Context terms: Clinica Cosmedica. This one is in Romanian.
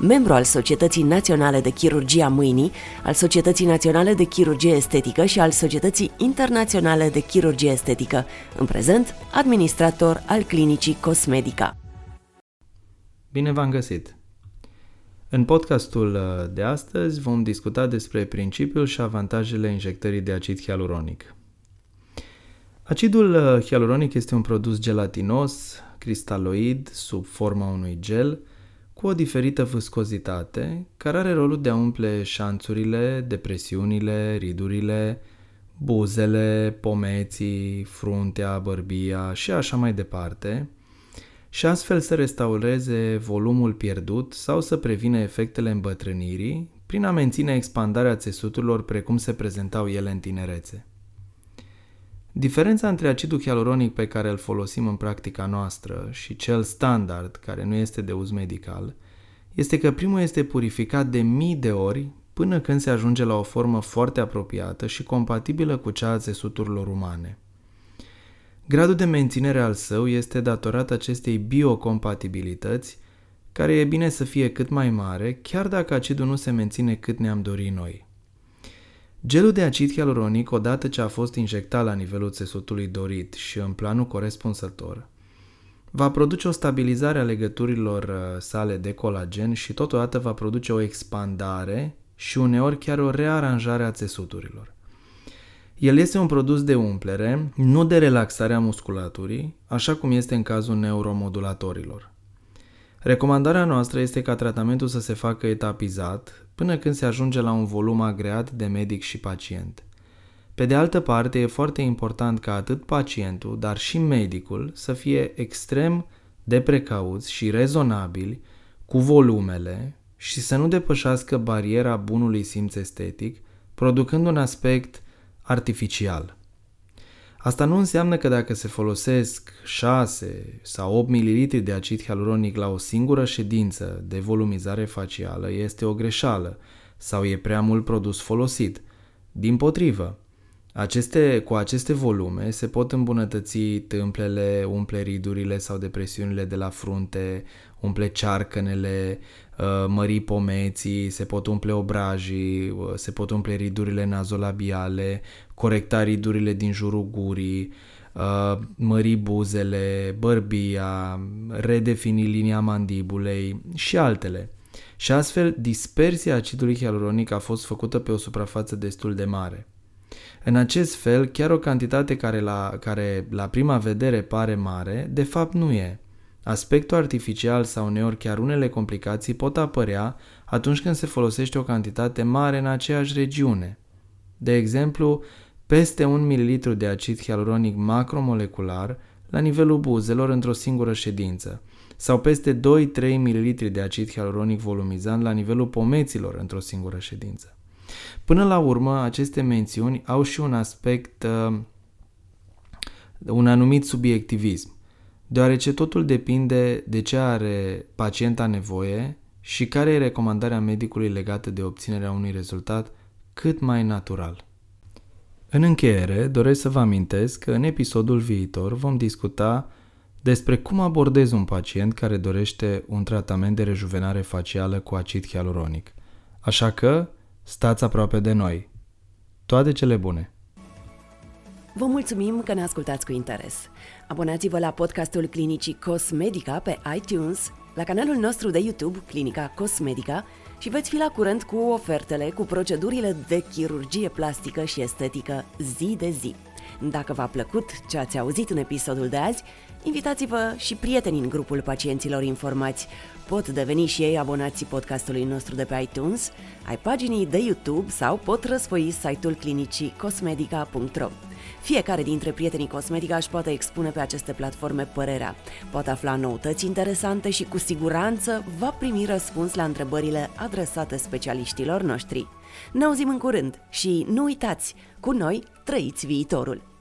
membru al Societății Naționale de Chirurgie a Mâinii, al Societății Naționale de Chirurgie Estetică și al Societății Internaționale de Chirurgie Estetică, în prezent administrator al Clinicii Cosmedica. Bine v-am găsit! În podcastul de astăzi vom discuta despre principiul și avantajele injectării de acid hialuronic. Acidul hialuronic este un produs gelatinos, cristaloid, sub forma unui gel, cu o diferită viscozitate, care are rolul de a umple șanțurile, depresiunile, ridurile, buzele, pomeții, fruntea, bărbia și așa mai departe, și astfel să restaureze volumul pierdut sau să prevină efectele îmbătrânirii prin a menține expandarea țesuturilor precum se prezentau ele în tinerețe. Diferența între acidul hialuronic pe care îl folosim în practica noastră și cel standard, care nu este de uz medical, este că primul este purificat de mii de ori până când se ajunge la o formă foarte apropiată și compatibilă cu cea a țesuturilor umane. Gradul de menținere al său este datorat acestei biocompatibilități, care e bine să fie cât mai mare, chiar dacă acidul nu se menține cât ne-am dorit noi. Gelul de acid hialuronic, odată ce a fost injectat la nivelul țesutului dorit și în planul corespunzător, va produce o stabilizare a legăturilor sale de colagen și totodată va produce o expandare și uneori chiar o rearanjare a țesuturilor. El este un produs de umplere, nu de relaxare a musculaturii, așa cum este în cazul neuromodulatorilor. Recomandarea noastră este ca tratamentul să se facă etapizat până când se ajunge la un volum agreat de medic și pacient. Pe de altă parte, e foarte important ca atât pacientul, dar și medicul să fie extrem de precauți și rezonabili cu volumele și să nu depășească bariera bunului simț estetic, producând un aspect artificial. Asta nu înseamnă că dacă se folosesc 6 sau 8 ml de acid hialuronic la o singură ședință de volumizare facială este o greșeală sau e prea mult produs folosit. Dimpotrivă, cu aceste volume se pot îmbunătăți tâmplele, umple ridurile sau depresiunile de la frunte, umple cearcănele, mări pomeții, se pot umple obrajii, se pot umple ridurile nazolabiale, corecta ridurile din jurul gurii, mări buzele, bărbia, redefini linia mandibulei și altele. Și astfel, dispersia acidului hialuronic a fost făcută pe o suprafață destul de mare. În acest fel, chiar o cantitate care la prima vedere pare mare, de fapt nu e. Aspectul artificial sau uneori chiar unele complicații pot apărea atunci când se folosește o cantitate mare în aceeași regiune. De exemplu, peste 1 ml de acid hialuronic macromolecular la nivelul buzelor într-o singură ședință sau peste 2-3 ml de acid hialuronic volumizant la nivelul pomeților într-o singură ședință. Până la urmă, aceste mențiuni au și un aspect, un anumit subiectivism, deoarece totul depinde de ce are pacienta nevoie și care e recomandarea medicului legată de obținerea unui rezultat cât mai natural. În încheiere, doresc să vă amintesc că în episodul viitor vom discuta despre cum abordezi un pacient care dorește un tratament de rejuvenare facială cu acid hialuronic. Așa că stați aproape de noi! Toate cele bune! Vă mulțumim că ne ascultați cu interes! Abonați-vă la podcastul Clinicii Cosmedica pe iTunes, la canalul nostru de YouTube, Clinica Cosmedica, și veți fi la curent cu ofertele, cu procedurile de chirurgie plastică și estetică zi de zi. Dacă v-a plăcut ce ați auzit în episodul de azi, invitați-vă și prietenii în grupul pacienților informați. Pot deveni și ei abonații podcastului nostru de pe iTunes, ai paginii de YouTube sau pot răsfoi site-ul clinicii cosmedica.ro. Fiecare dintre prietenii Cosmedica își poate expune pe aceste platforme părerea, poate afla noutăți interesante și cu siguranță va primi răspuns la întrebările adresate specialiștilor noștri. Ne auzim în curând și nu uitați, cu noi trăiți viitorul!